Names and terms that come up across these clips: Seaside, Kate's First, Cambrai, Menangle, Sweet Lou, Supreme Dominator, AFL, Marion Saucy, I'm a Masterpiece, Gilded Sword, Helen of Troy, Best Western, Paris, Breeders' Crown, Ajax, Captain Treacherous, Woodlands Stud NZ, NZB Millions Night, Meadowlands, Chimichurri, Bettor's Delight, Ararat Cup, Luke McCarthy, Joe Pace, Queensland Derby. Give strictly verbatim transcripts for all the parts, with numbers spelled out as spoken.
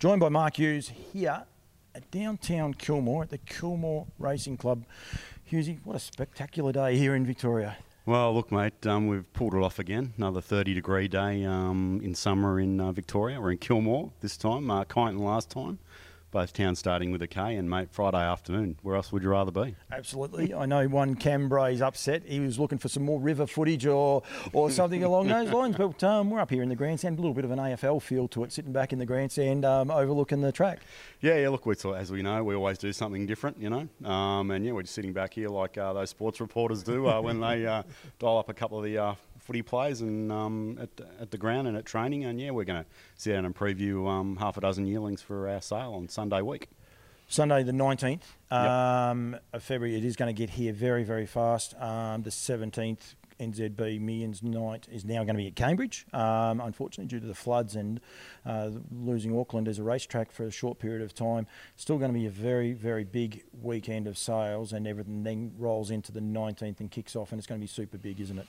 Joined by Mark Hughes here at downtown Kilmore at the Kilmore Racing Club. Hughesy, what a spectacular day here in Victoria. Well, look, mate, um, we've pulled it off again. Another thirty-degree day um, in summer in uh, Victoria. We're in Kilmore this time, uh, Kyneton last time. Both towns starting with a K, and, mate, Friday afternoon. Where else would you rather be? Absolutely. I know one Cambray's upset. He was looking for some more river footage or or something along those lines. But um, we're up here in the grandstand, a little bit of an A F L feel to it, sitting back in the grandstand um, overlooking the track. Yeah, yeah, look, we, as we know, we always do something different, you know. Um, and, yeah, we're just sitting back here like uh, those sports reporters do uh, when they uh, dial up a couple of the uh, footy plays and, um, at, at the ground and at training. And, yeah, we're going to sit down and preview um, half a dozen yearlings for our sale on Sunday week. Sunday the nineteenth um, yep. of February. It is going to get here very, very fast. Um, the seventeenth, N Z B Millions Night is now going to be at Cambridge, um, unfortunately due to the floods and uh, losing Auckland as a racetrack for a short period of time. Still going to be a very, very big weekend of sales, and everything then rolls into the nineteenth and kicks off, and it's going to be super big, isn't it?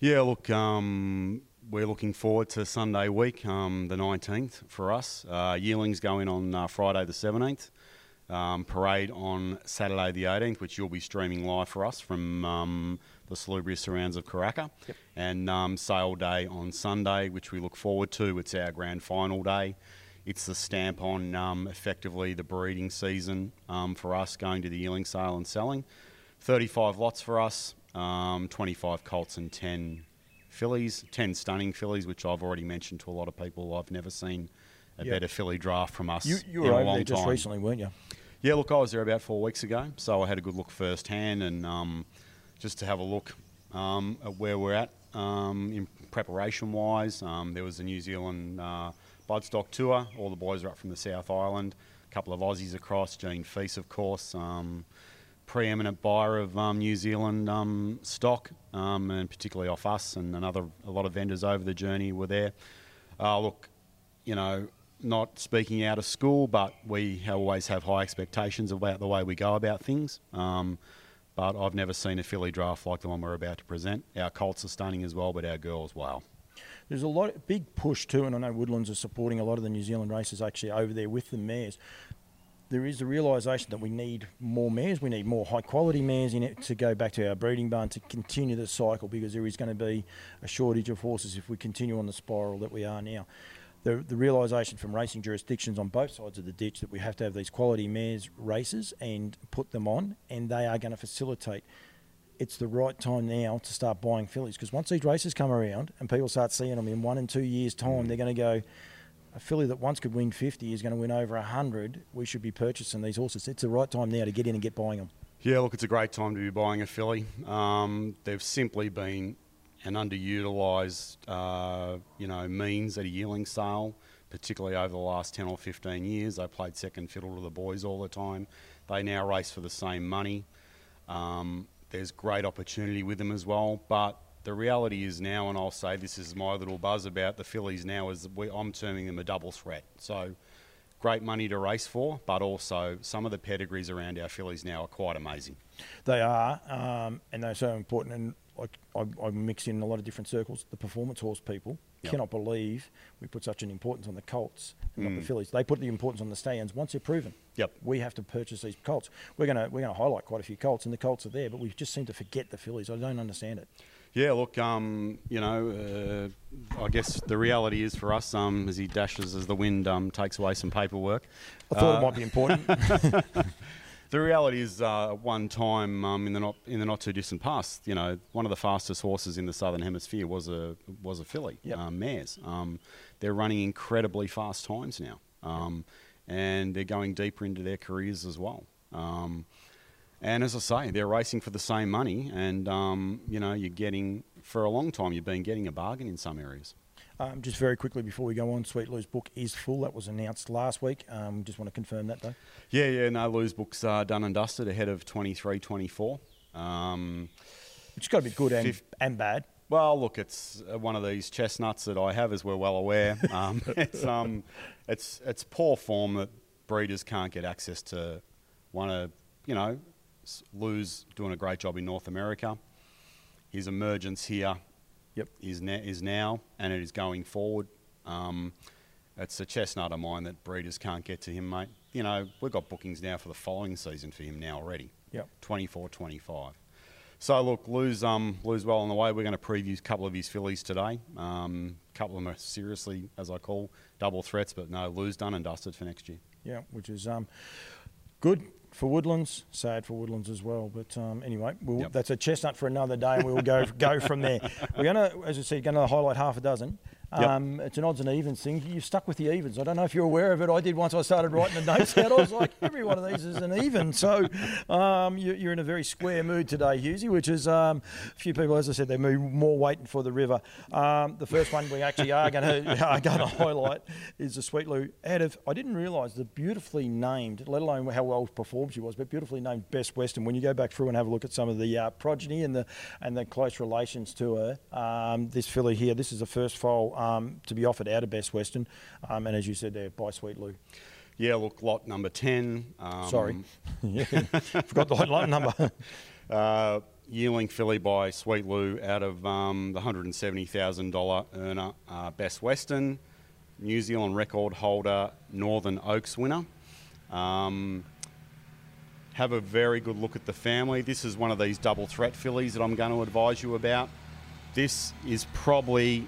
Yeah, look, um, we're looking forward to Sunday week, um, the nineteenth for us. Uh, yearlings go in on uh, Friday the seventeenth. Um, parade on Saturday the eighteenth, which you'll be streaming live for us from um, the salubrious surrounds of Karaka. Yep. And um, sale day on Sunday, which we look forward to. It's our grand final day. It's the stamp on um, effectively the breeding season um, for us, going to the yearling sale and selling. thirty-five lots for us. Um, twenty-five colts and ten fillies, ten stunning fillies, which I've already mentioned to a lot of people. I've never seen a yep. better filly draft from us. You, you were in over a long there just time. recently, weren't you? Yeah, look, I was there about four weeks ago, so I had a good look firsthand, and um, just to have a look um, at where we're at um, in preparation-wise. Um, there was a New Zealand uh, bloodstock tour. All the boys are up from the South Island. A couple of Aussies across. Gene Fees, of course. Um, preeminent buyer of um, New Zealand um, stock, um, and particularly off us, and another a lot of vendors over the journey were there. Uh, look, you know, not speaking out of school, but we always have high expectations about the way we go about things. Um, but I've never seen a filly draft like the one we're about to present. Our colts are stunning as well, but our girls, wow. There's a lot, big push too, and I know Woodlands are supporting a lot of the New Zealand races actually over there with the mares. There is the realisation that we need more mares, we need more high-quality mares in it to go back to our breeding barn to continue the cycle, because there is going to be a shortage of horses if we continue on the spiral that we are now. The, the realisation from racing jurisdictions on both sides of the ditch that we have to have these quality mares races and put them on, and they are going to facilitate. It's the right time now to start buying fillies, because once these races come around and people start seeing them in one and two years' time, they're going to go... A filly that once could win fifty is going to win over one hundred. We should be purchasing these horses. It's the right time now to get in and get buying them. Yeah, look, it's a great time to be buying a filly. Um, they've simply been an underutilised, uh, you know, means at a yearling sale, particularly over the last ten or fifteen years. They played second fiddle to the boys all the time. They now race for the same money. Um, there's great opportunity with them as well, but... The reality is now, and I'll say this is my little buzz about the fillies now, is we, I'm terming them a double threat. So great money to race for, but also some of the pedigrees around our fillies now are quite amazing. They are, um, and they're so important. And I, I, I mix in a lot of different circles. The performance horse people yep. cannot believe we put such an importance on the colts and mm. not the fillies. They put the importance on the stallions once they're proven. Yep. We have to purchase these colts. We're going to we're going to highlight quite a few colts, and the colts are there, but we just seem to forget the fillies. I don't understand it. Yeah, look, um, you know, uh, I guess the reality is for us, um, as he dashes as the wind um, takes away some paperwork. I thought uh, it might be important. The reality is, uh, one time um, in the not in the not too distant past, you know, one of the fastest horses in the Southern Hemisphere was a was a filly, yep. um, mares. Um, they're running incredibly fast times now, um, and they're going deeper into their careers as well. Um, And as I say, they're racing for the same money, and, um, you know, you're getting, for a long time, you've been getting a bargain in some areas. Um, just very quickly before we go on, Sweet Lou's book is full. That was announced last week. Um, just want to confirm that, though. Yeah, yeah, no, Lou's book's uh, done and dusted ahead of twenty-three twenty-four. Um, Which has got to be good and, and bad. Well, look, it's one of these chestnuts that I have, as we're well aware. um, it's, um, it's, it's poor form that breeders can't get access to one of, you know... Lou's doing a great job in North America. His emergence here yep. is, na is now, and it is going forward. Um, It's a chestnut of mine that breeders can't get to him, mate. You know, we've got bookings now for the following season for him now already. Yep. twenty-four, twenty-five. So, look, Lou's, um, Lou's well on the way. We're going to preview a couple of his fillies today. Um, a couple of them are seriously, as I call, double threats. But, no, Lou's done and dusted for next year. Yeah, which is um, good for Woodlands, sad for Woodlands as well. But um, anyway, we'll, yep. that's a chestnut for another day, and we'll go go from there. We're going to, as I said, going to highlight half a dozen. Yep. Um, it's an odds and evens thing. You've stuck with the evens. I don't know if you're aware of it. I did once I started writing the notes out. I was like, every one of these is an even. So um, you, you're in a very square mood today, Hughesy, which is um, a few people, as I said, they move more weight for the river. Um, the first one we actually are going to highlight is the Sweet Lou. Out of, I didn't realise the beautifully named, let alone how well performed she was, but beautifully named Best Western. When you go back through and have a look at some of the uh, progeny and the and the close relations to her, um, this filly here, this is the first foal Um, to be offered out of Best Western, um, and as you said there, by Sweet Lou. Yeah, look, lot number ten. Um, Sorry, yeah. Forgot the lot number. uh, yearling filly by Sweet Lou out of um, the one hundred seventy thousand dollar earner, uh, Best Western, New Zealand record holder, Northern Oaks winner. Um, have a very good look at the family. This is one of these double threat fillies that I'm going to advise you about. This is probably,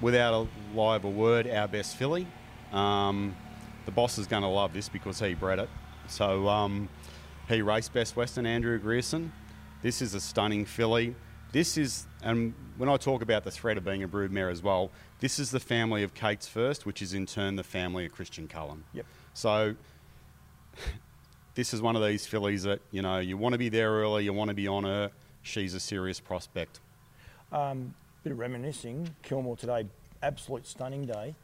without a lie of a word, our best filly. Um, the boss is going to love this because he bred it. So um, he raced Best Western, Andrew Grierson. This is a stunning filly. This is, and when I talk about the threat of being a broodmare as well, this is the family of Kate's First, which is in turn the family of Christian Cullen. Yep. So this is one of these fillies that, you know, you want to be there early, you want to be on her. She's a serious prospect. Um, Bit of reminiscing, Kilmore today, absolute stunning day.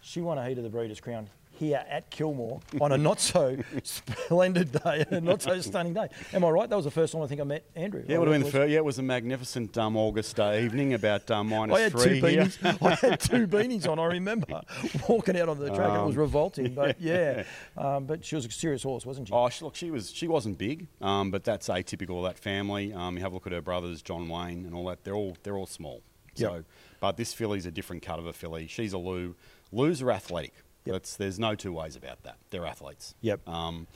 She won a heat of the Breeders' Crown here at Kilmore on a not so splendid day, a not so stunning day. Am I right? That was the first time I think I met Andrew. Yeah, it would have been the first. Yeah, it was a magnificent um, August day evening, about um, minus I had three. Two beanies, I had two beanies on. I remember walking out on the track. Um, it was revolting, but yeah. yeah. Um, but she was a serious horse, wasn't she? Oh, she, look, she was. She wasn't big, um, but that's atypical of that family. Um, you have a look at her brothers, John Wayne, and all that. They're all they're all small. So, yep. But this filly's a different cut of a filly. She's a Lou. Lou's are athletic. Yep. That's, there's no two ways about that. They're athletes. Yep. Um,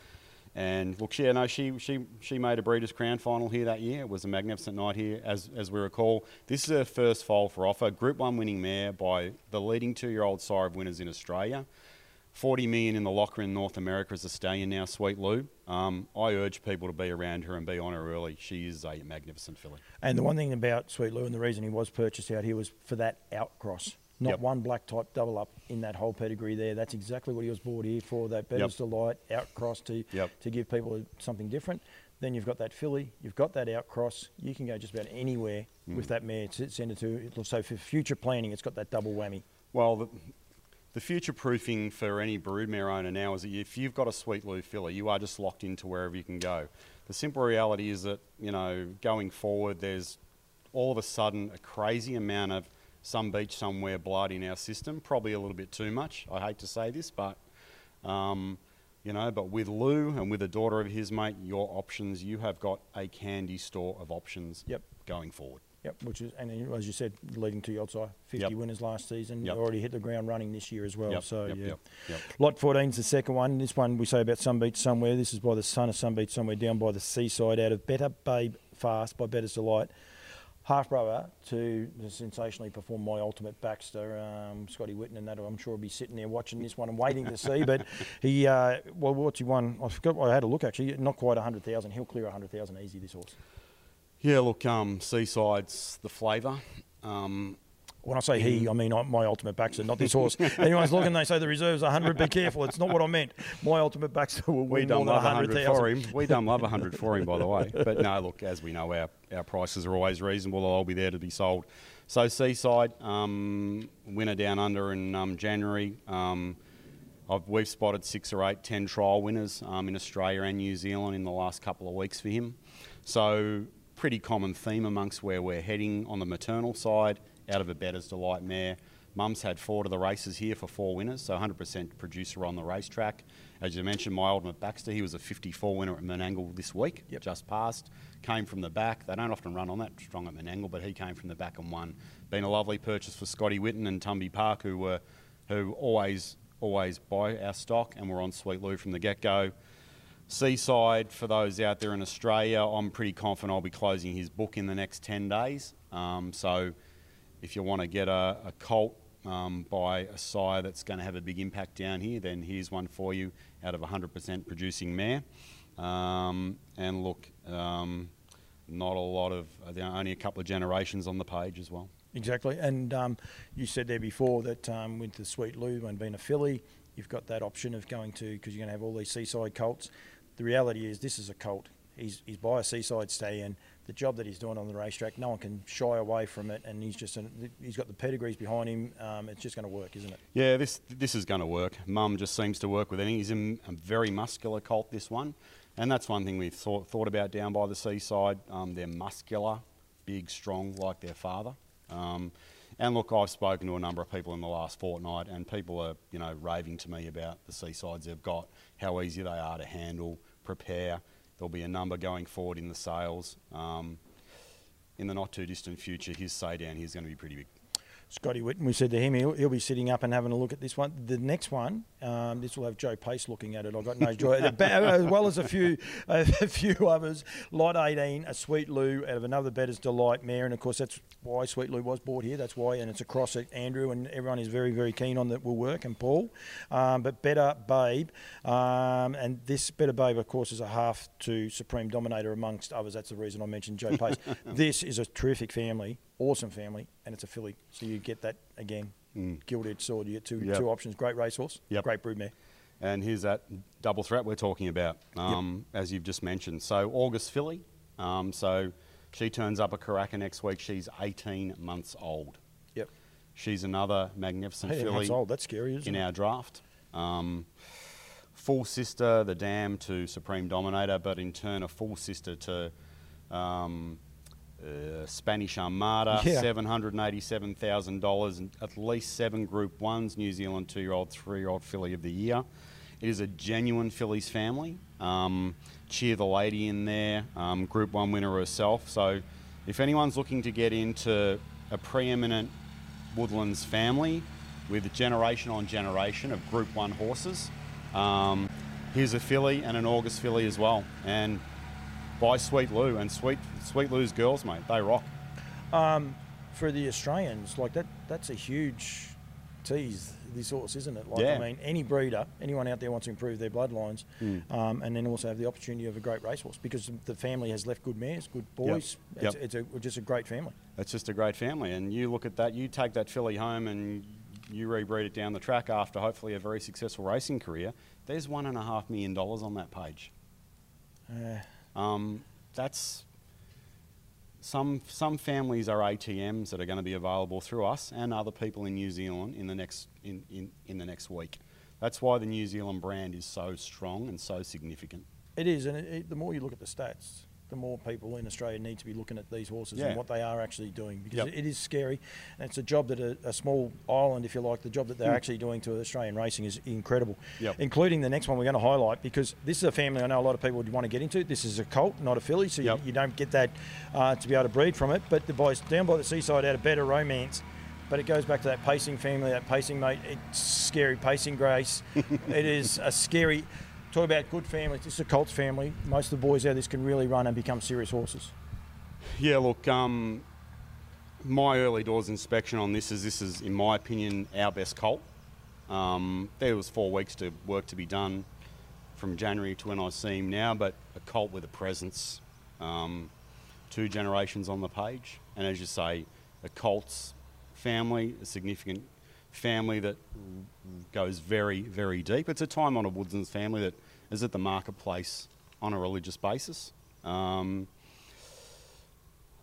and look, she, you know, she she she made a Breeders' Crown final here that year. It was a magnificent night here, as as we recall. This is her first foal for offer. Group One winning mare by the leading two-year-old sire of winners in Australia. Forty million in the locker in North America as a stallion now, Sweet Lou. Um, I urge people to be around her and be on her early. She is a magnificent filly. And the one thing about Sweet Lou, and the reason he was purchased out here, was for that outcross. Not yep. one black type double up in that whole pedigree there. That's exactly what he was bought here for, that Bettor's Delight outcross to, yep. to give people something different. Then you've got that filly, you've got that outcross. You can go just about anywhere mm. with that mare. Send it to, it'll, so for future planning, it's got that double whammy. Well, the, the future proofing for any broodmare owner now is that if you've got a Sweet Lou filly, you are just locked into wherever you can go. The simple reality is that, you know, going forward, there's all of a sudden a crazy amount of some beach, somewhere blood in our system, probably a little bit too much. I hate to say this, but, um, you know, but with Lou and with a daughter of his, mate, your options, you have got a candy store of options yep. going forward. Yep, which is, and as you said, leading to Yodsai, fifty yep. winners last season. Yep. Already hit the ground running this year as well. Yep. So, yep. yeah. Yep. Yep. Lot fourteen is the second one. This one we say about Sunbeach Somewhere. This is by the son of Sunbeach Somewhere down by the seaside out of Better Babe Fast by Bettor's Delight. Half brother to the sensationally performed My Ultimate Baxter, um, Scotty Whitten, and that I'm sure will be sitting there watching this one and waiting to see. But he, uh, well, what's he won? I forgot, I had a look actually, not quite one hundred thousand. He'll clear one hundred thousand easy, this horse. Yeah, look, um, Seaside's the flavour. Um, when I say he, I mean I, My Ultimate Baxter, not this horse. Anyone's looking, they say the reserve's one hundred. Be careful, it's not what I meant. My Ultimate Baxter will win more than one hundred thousand for him. We done love one hundred for him, by the way. But no, look, as we know, our, our prices are always reasonable. They'll be there to be sold. So Seaside, um, winner down under in um, January. Um, I've, we've spotted six or eight, ten trial winners um, in Australia and New Zealand in the last couple of weeks for him. So pretty common theme amongst where we're heading on the maternal side, out of a Bettor's Delight mare. Mum's had four to the races here for four winners, so one hundred percent producer on the racetrack. As you mentioned, My Ultimate Baxter, he was a fifty-four winner at Menangle this week, yep. just passed. Came from the back. They don't often run on that strong at Menangle, but he came from the back and won. Been a lovely purchase for Scotty Whitten and Tumby Park, who were who always, always buy our stock, and we're on Sweet Lou from the get-go. Seaside, for those out there in Australia, I'm pretty confident I'll be closing his book in the next ten days. Um, so if you want to get a, a colt um, by a sire that's going to have a big impact down here, then here's one for you out of one hundred percent producing mare. Um, and look, um, not a lot of, there are only a couple of generations on the page as well. Exactly, and um, you said there before that um, with the Sweet Lou and being a filly, you've got that option of going to, because you're going to have all these seaside colts. The reality is this is a colt. He's, he's by a seaside stallion. The job that he's doing on the racetrack, no one can shy away from it, and he's just an, he's got the pedigrees behind him. Um, it's just going to work, isn't it? Yeah, this this is going to work. Mum just seems to work with anything. He's a, a very muscular colt, this one, and that's one thing we've thought, thought about down by the seaside. Um, they're muscular, big, strong, like their father. Um, and look, I've spoken to a number of people in the last fortnight, and people are, you know, raving to me about the seasides they've got, how easy they are to handle, prepare. There'll be a number going forward in the sales. Um, in the not too distant future, his say down here is going to be pretty big. Scotty Whitten, we said to him, he'll, he'll be sitting up and having a look at this one. The next one, um, this will have Joe Pace looking at it. I've got no joy, as well as a few, a few others. Lot eighteen, a Sweet Lou out of another Bettor's Delight mare, and of course that's why Sweet Lou was bought here. That's why, and it's across at Andrew, and everyone is very, very keen on that. Will work, and Paul, um, but Better Babe, um, and this Better Babe, of course, is a half to Supreme Dominator amongst others. That's the reason I mentioned Joe Pace. This is a terrific family. Awesome family, and it's a filly, so you get that again. Mm. Gilded Sword, you get two yep. two options. Great racehorse, yep. great broodmare, and here's that double threat we're talking about, um, yep. as you've just mentioned. So August filly, um, so she turns up at Karaka next week. She's eighteen months old. Yep, she's another magnificent filly. eighteen months old, that's scary, isn't it? In our draft, um, full sister, the dam to Supreme Dominator, but in turn a full sister to. Um, Uh, Spanish Armada, yeah. seven hundred eighty-seven thousand dollars, and at least seven Group Ones, New Zealand two-year-old, three-year-old filly of the year. It is a genuine filly's family. Um, cheer the lady in there, um, Group One winner herself. So if anyone's looking to get into a preeminent Woodlands family with generation on generation of Group One horses, um, here's a filly and an August filly as well. And by Sweet Lou, and Sweet Sweet Lou's girls, mate, they rock. Um, for the Australians, like that, that's a huge tease, this horse, isn't it? Like, yeah. I mean, any breeder, anyone out there wants to improve their bloodlines, mm. um, and then also have the opportunity of a great racehorse, because the family has left good mares, good boys. Yep. It's, yep. it's a, just a great family. It's just a great family, and you look at that, you take that filly home and you rebreed it down the track after hopefully a very successful racing career. There's one and a half million dollars on that page. Uh, Um, that's some some families are A T Ms that are going to be available through us and other people in New Zealand in the next in, in, in the next week. That's why the New Zealand brand is so strong and so significant. It is, and it, it, the more you look at the stats, the more people in Australia need to be looking at these horses yeah. and what they are actually doing, because yep. it is scary, and it's a job that a, a small island, if you like, the job that they're mm. actually doing to Australian racing is incredible, yep. including the next one we're going to highlight, because this is a family I know a lot of people would want to get into. This is a colt, not a filly, so yep. you, you don't get that uh, to be able to breed from it, but the boys down by the seaside had a Better Romance. But it goes back to that pacing family, that pacing mate. It's scary, pacing Grace. It is a scary... Talk about good families. This is a colt's family. Most of the boys out of this can really run and become serious horses. Yeah, look, um, my early doors inspection on this is this is, in my opinion, our best colt. Um, there was four weeks to work to be done from January to when I see him now, but a colt with a presence, um, two generations on the page, and as you say, a colt's family, a significant family that goes very, very deep. It's a time on a Woodlands family that is at the marketplace on a religious basis. Um,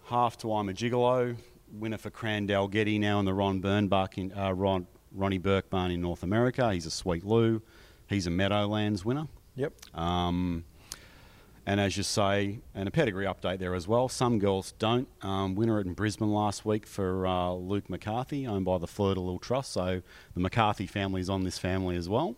half to I'm a Gigolo, winner for Crandell Getty now in the Ron Byrne Bark in, uh, Ron, Ronnie Burke barn in North America. He's a Sweet Lou. He's a Meadowlands winner. Yep. Um, and as you say, and a pedigree update there as well. Some girls don't. Um, winner in Brisbane last week for uh, Luke McCarthy, owned by the Fleur de Lille Trust. So the McCarthy family is on this family as well.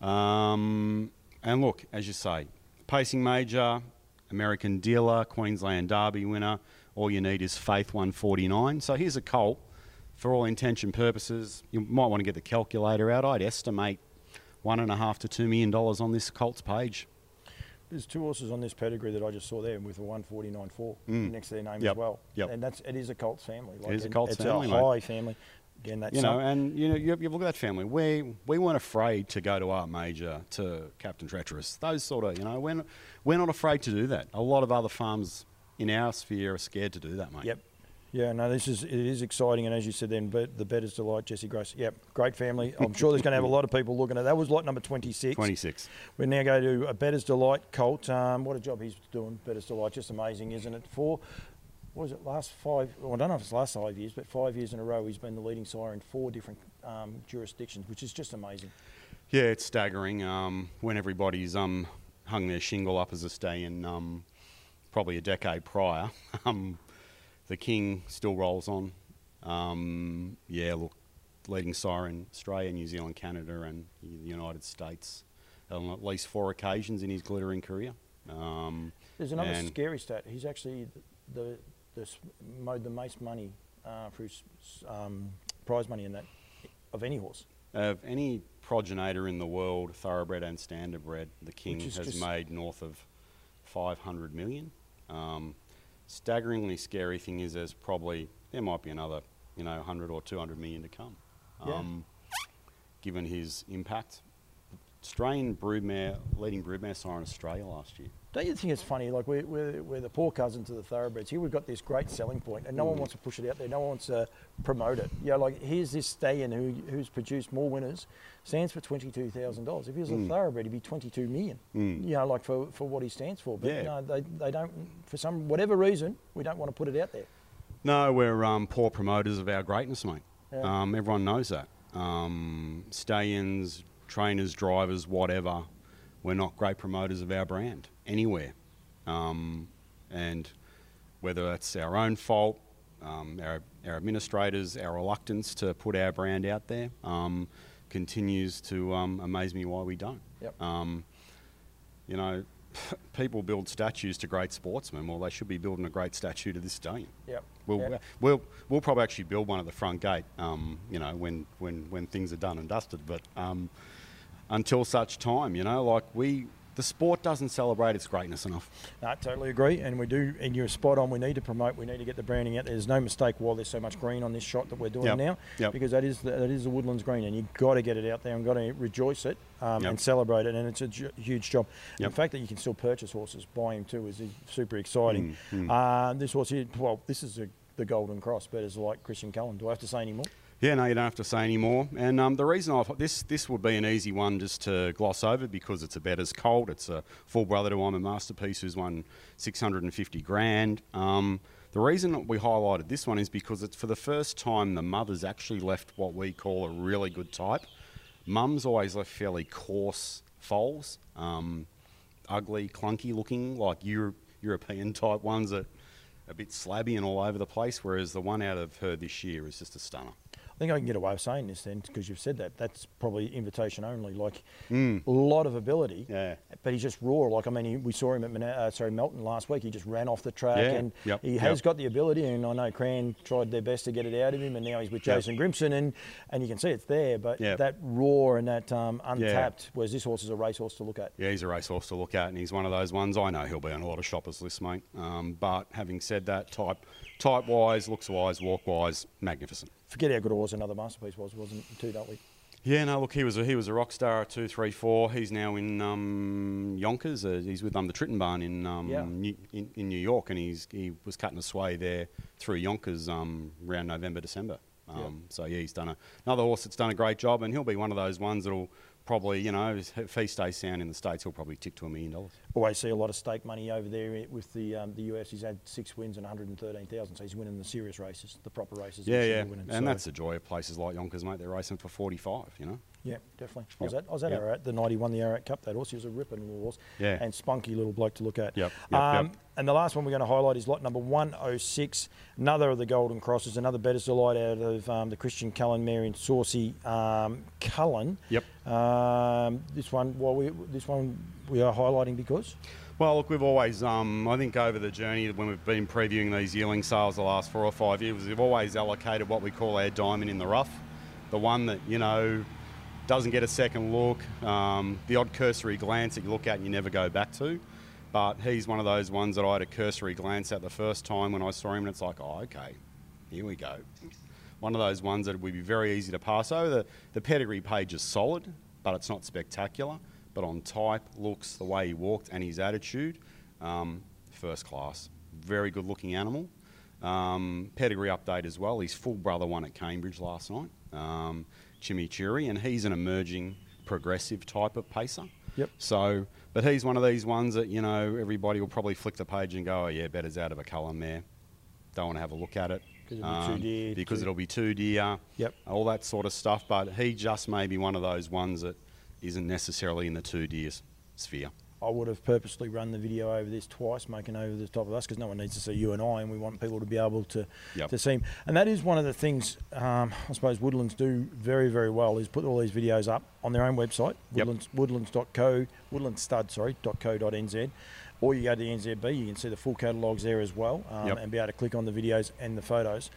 Um, and look, as you say, pacing major, American dealer, Queensland Derby winner. All you need is Faith one forty-nine. So here's a colt for all intents and purposes, you might want to get the calculator out. I'd estimate one and a half to two million dollars on this colt's page. There's two horses on this pedigree that I just saw there with a one forty-nine four mm. next to their name yep. as well. Yep. And that's, it is a colt's family. Like it is a colt's family. It's a high mate. family. Again, that's you know, and you know, you, you look at that family. We we weren't afraid to go to our major, to Captain Treacherous. Those sort of, you know, we're not, we're not afraid to do that. A lot of other farms in our sphere are scared to do that, mate. Yep. Yeah, no, this is, it is exciting, and as you said then, but the Bettor's Delight, Jesse Grace. Yep, great family. I'm sure there's going to have a lot of people looking at that. That was lot number twenty-six. twenty-six. We're now going to a Bettor's Delight colt. Um, what a job he's doing, Bettor's Delight. Just amazing, isn't it? For, what was it, last five, well, I don't know if it's last five years, but five years in a row he's been the leading sire in four different um, jurisdictions, which is just amazing. Yeah, it's staggering. Um, when everybody's um, hung their shingle up as a stay in um, probably a decade prior, um, the king still rolls on. Um, yeah, look, leading sire in Australia, New Zealand, Canada, and the United States on at least four occasions in his glittering career. Um, There's another scary stat. He's actually the, the, the made the most money uh, for his um, prize money in that of any horse. Of any progenitor in the world, thoroughbred and standardbred, the king has made north of five hundred million. Um, Staggeringly scary thing is there's probably, there might be another, you know, one hundred or two hundred million to come. Yeah. Um, given his impact. Australian broodmare, leading broodmare sire in Australia last year. Don't you think it's funny, like we're, we're, we're the poor cousin to the thoroughbreds. Here we've got this great selling point and no mm. one wants to push it out there. No one wants to promote it. You know, like here's this stallion who, who's produced more winners, stands for twenty-two thousand dollars. If he was mm. a thoroughbred, he'd be twenty-two million dollars, mm. you know, like for, for what he stands for. But yeah. you know, they, they don't, for some, whatever reason, we don't want to put it out there. No, we're um, poor promoters of our greatness, mate. Yeah. Um, everyone knows that. Um, stallions, trainers, drivers, whatever, we're not great promoters of our brand anywhere. Um, and whether that's our own fault, um, our, our administrators, our reluctance to put our brand out there um, continues to um, amaze me why we don't. Yep. Um, you know, people build statues to great sportsmen. Well, they should be building a great statue to this stallion. Yep. We'll, yep. we'll, we'll probably actually build one at the front gate, um, you know, when, when, when things are done and dusted. But um, until such time, you know, like we, the sport doesn't celebrate its greatness enough. No, I totally agree. And we do, and you're spot on, we need to promote, we need to get the branding out. There's no mistake why there's so much green on this shot that we're doing yep. now, yep. because that is, the, that is the Woodlands green, and you've got to get it out there and got to rejoice it um, yep. and celebrate it, and it's a ju huge job. Yep. The fact that you can still purchase horses, buy them too, is super exciting. Mm, mm. Uh, this horse here, well, this is a, the Golden Cross, but it's like Christian Cullen. Do I have to say any more? Yeah, no, you don't have to say any more. And um, the reason I thought this this would be an easy one just to gloss over because it's a Bettor's colt. It's a full brother to I'm a Masterpiece who's won six hundred fifty grand. Um, the reason that we highlighted this one is because it's for the first time the mother's actually left what we call a really good type. Mum's always left fairly coarse foals, um, ugly, clunky looking, like Euro European type ones that are a bit slabby and all over the place, whereas the one out of her this year is just a stunner. I think I can get away with saying this then because you've said that. That's probably invitation only. Like mm. a lot of ability, yeah. but he's just raw. Like I mean, he, we saw him at Mena uh, sorry Melton last week. He just ran off the track, yeah. and yep. he has yep. got the ability. And I know Cran tried their best to get it out of him, and now he's with Jason yep. Grimson, and and you can see it's there. But yep. that raw and that um, untapped. Yeah. Whereas this horse is a racehorse to look at. Yeah, he's a racehorse to look at, and he's one of those ones. I know he'll be on a lot of shoppers' lists, mate. Um, but having said that, type type wise, looks wise, walk wise, magnificent. Forget how good it was another masterpiece was, wasn't it, too, don't we? Yeah, no, look, he was a, he was a rock star at two three four. He's now in um, Yonkers. Uh, he's with um, the Tritton Barn in, um, yeah. New, in in New York, and he's he was cutting a sway there through Yonkers um, around November, December. Um, yeah. So, yeah, he's done a, another horse that's done a great job, and he'll be one of those ones that'll probably, you know, if he stays sound in the States, he'll probably tick to a million dollars. Always see a lot of stake money over there with the um, the U S. He's had six wins and one hundred thirteen thousand, so he's winning the serious races, the proper races. Yeah, yeah, winning, and so. That's the joy of places like Yonkers, mate. They're racing for forty-five, you know. Yeah, definitely. I was yep. at, I was at yep. Ararat, the night he won the Ararat Cup, that horse. He was a ripping little horse. Yeah. And spunky little bloke to look at. Yep. Yep. Um, yep. And the last one we're going to highlight is lot number one oh six, another of the Golden Crosses, another Bettor's Delight out of um, the Christian Cullen, Marion Saucy um, Cullen. Yep. Um, this one, well, we, this one we are highlighting because? Well, look, we've always, um, I think over the journey when we've been previewing these yearling sales the last four or five years, we've always allocated what we call our diamond in the rough, the one that, you know, doesn't get a second look, um, the odd cursory glance that you look at and you never go back to. But he's one of those ones that I had a cursory glance at the first time when I saw him, and it's like, oh, okay, here we go. One of those ones that would be very easy to pass over. The, the pedigree page is solid, but it's not spectacular. But on type, looks, the way he walked and his attitude, um, first class. Very good looking animal. Um, pedigree update as well. His full brother won at Cambridge last night, um, Chimichurri, and he's an emerging progressive type of pacer. Yep. So, but he's one of these ones that, you know, everybody will probably flick the page and go, oh yeah, Bettor's out of a Cullen there. Don't want to have a look at it. It'll um, be too dear, because too it'll be too dear. Yep. All that sort of stuff. But he just may be one of those ones that isn't necessarily in the two deers sphere. I would have purposely run the video over this twice, making over the top of us, because no one needs to see you and I, and we want people to be able to, yep. to see him. And that is one of the things um, I suppose Woodlands do very, very well, is put all these videos up on their own website, Woodlands, yep. woodlands dot co, Woodlands Stud, sorry, dot co dot N Z. Or you go to the N Z B, you can see the full catalogues there as well, um, yep. and be able to click on the videos and the photos.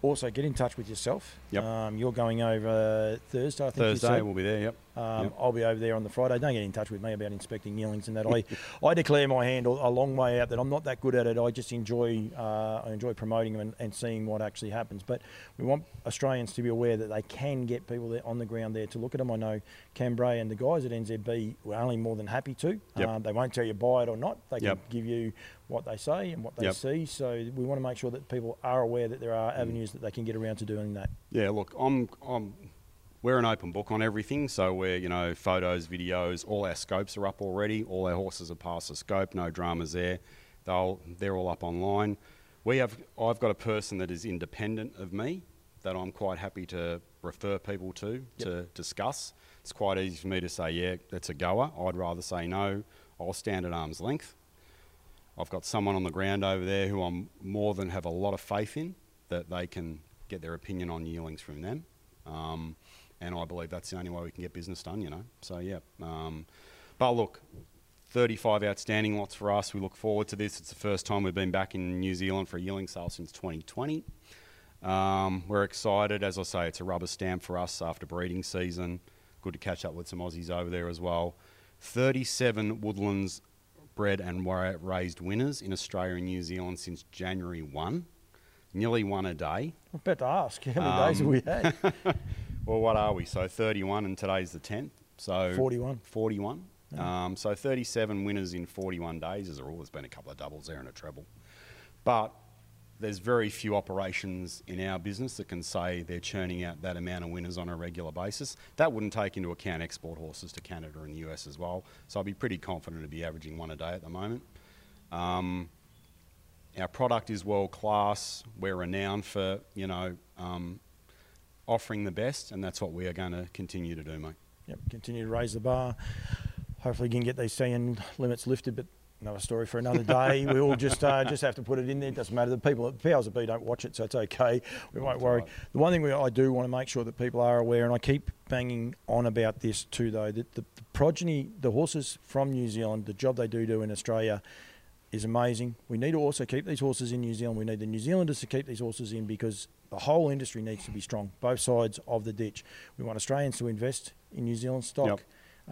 Also, get in touch with yourself. Yep. Um, you're going over Thursday, I think. Thursday, we'll be there, yep. Um, yep. I'll be over there on the Friday. Don't get in touch with me about inspecting yearlings and that. I, I declare my hand a long way out that I'm not that good at it. I just enjoy uh, I enjoy promoting them and, and seeing what actually happens. But we want Australians to be aware that they can get people there on the ground there to look at them. I know Cambrai and the guys at N Z B were only more than happy to. Yep. Um, they won't tell you buy it or not. They can yep. give you what they say and what they yep. see. So we want to make sure that people are aware that there are avenues mm. that they can get around to doing that. Yeah, look, I'm, I'm, we're an open book on everything. So we're, you know, photos, videos, all our scopes are up already. All our horses are past the scope, no dramas there. They'll, they're all up online. We have, I've got a person that is independent of me that I'm quite happy to refer people to, yep. to discuss. It's quite easy for me to say, yeah, that's a goer. I'd rather say no, I'll stand at arm's length. I've got someone on the ground over there who I'm more than have a lot of faith in, that they can get their opinion on yearlings from them. Um, and I believe that's the only way we can get business done, you know. So, yeah. Um, but look, thirty-five outstanding lots for us. We look forward to this. It's the first time we've been back in New Zealand for a yearling sale since twenty twenty. Um, we're excited. As I say, it's a rubber stamp for us after breeding season. Good to catch up with some Aussies over there as well. thirty-seven Woodlands bred and raised winners in Australia and New Zealand since January first. Nearly one a day. I was about to ask, how many um, days have we had? Well, what are we? So thirty-one, and today's the tenth. So forty-one. forty-one. Yeah. Um, so thirty-seven winners in forty-one days as a rule. There's been a couple of doubles there and a treble. But there's very few operations in our business that can say they're churning out that amount of winners on a regular basis. That wouldn't take into account export horses to Canada and the U S as well. So I'd be pretty confident to be averaging one a day at the moment. Um, our product is world class. We're renowned for, you know, um, offering the best, and that's what we are going to continue to do, mate. Yep, continue to raise the bar. Hopefully you can get these sand limits lifted, but another story for another day. We all just uh, just have to put it in there. It doesn't matter. The people, the powers that be, don't watch it, so it's okay. We won't worry. The one thing we, I do want to make sure that people are aware, and I keep banging on about this too, though, that the, the progeny, the horses from New Zealand, the job they do do in Australia is amazing. We need to also keep these horses in New Zealand. We need the New Zealanders to keep these horses in, because the whole industry needs to be strong, both sides of the ditch. We want Australians to invest in New Zealand stock. Yep.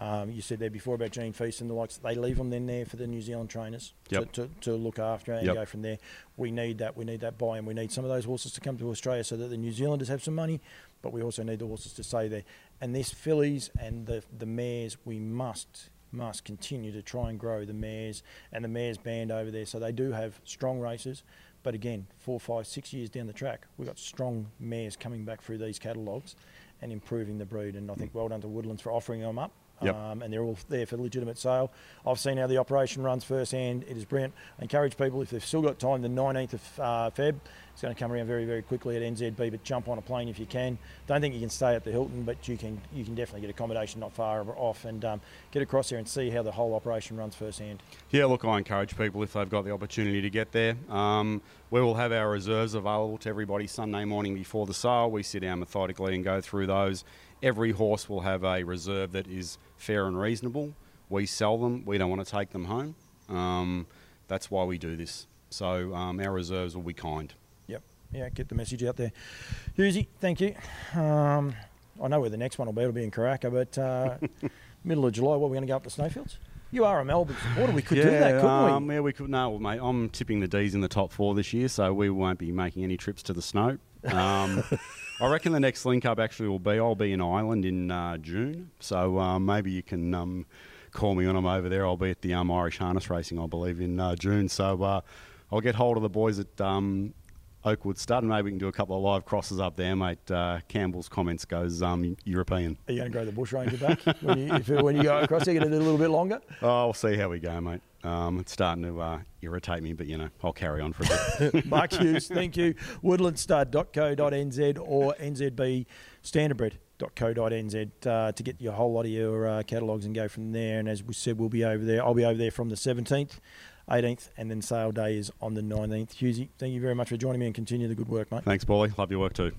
Um, you said there before about Gene Feast and the likes. They leave them then there for the New Zealand trainers yep. to, to, to look after and yep. go from there. We need that. We need that buy-in. We need some of those horses to come to Australia so that the New Zealanders have some money, but we also need the horses to stay there. And these fillies and the, the mares, we must, must continue to try and grow the mares and the mares band over there. So they do have strong races. But again, four, five, six years down the track, we've got strong mares coming back through these catalogues and improving the breed. And I think well done to Woodlands for offering them up. Yep. Um, and they're all there for legitimate sale. I've seen how the operation runs firsthand. It is brilliant. I encourage people, if they've still got time, the nineteenth of uh, February, It's going to come around very, very quickly at N Z B, but jump on a plane if you can. Don't think you can stay at the Hilton, but you can you can definitely get accommodation not far off and um, get across there and see how the whole operation runs firsthand. Yeah, look, I encourage people if they've got the opportunity to get there. Um, we will have our reserves available to everybody Sunday morning before the sale. We sit down methodically and go through those. Every horse will have a reserve that is fair and reasonable. We sell them. We don't want to take them home. Um, that's why we do this. So um, our reserves will be kind. Yep. Yeah, get the message out there. Hughesy, thank you. Um, I know where the next one will be. It'll be in Karaka, but uh, middle of July, what, we're going to go up to Snowfields? You are a Melbourne supporter. We could yeah, do that, couldn't um, we? Yeah, we could. No, mate, I'm tipping the D's in the top four this year, so we won't be making any trips to the snow. Um, I reckon the next link-up actually will be, I'll be in Ireland in uh, June, so uh, maybe you can... Um, call me when I'm over there. I'll be at the um, Irish Harness Racing, I believe, in uh, June. So uh, I'll get hold of the boys at um, Oakwood Stud and maybe we can do a couple of live crosses up there, mate. Uh, Campbell's comments goes um, European. Are you going to grow the bush ranger back when, you, if, when you go across? Are you going to do a little bit longer? Oh, we'll see how we go, mate. Um, it's starting to uh, irritate me, but, you know, I'll carry on for a bit. Mark Hughes, thank you. woodlands stud dot co dot n z or N Z B Standardbred. dot co dot n z uh, to get your whole lot of your uh, catalogues and go from there. And as we said, we'll be over there. I'll be over there from the seventeenth, eighteenth, and then sale day is on the nineteenth. Hughesy, thank you very much for joining me and continue the good work, mate. Thanks, Paulie. Love your work too.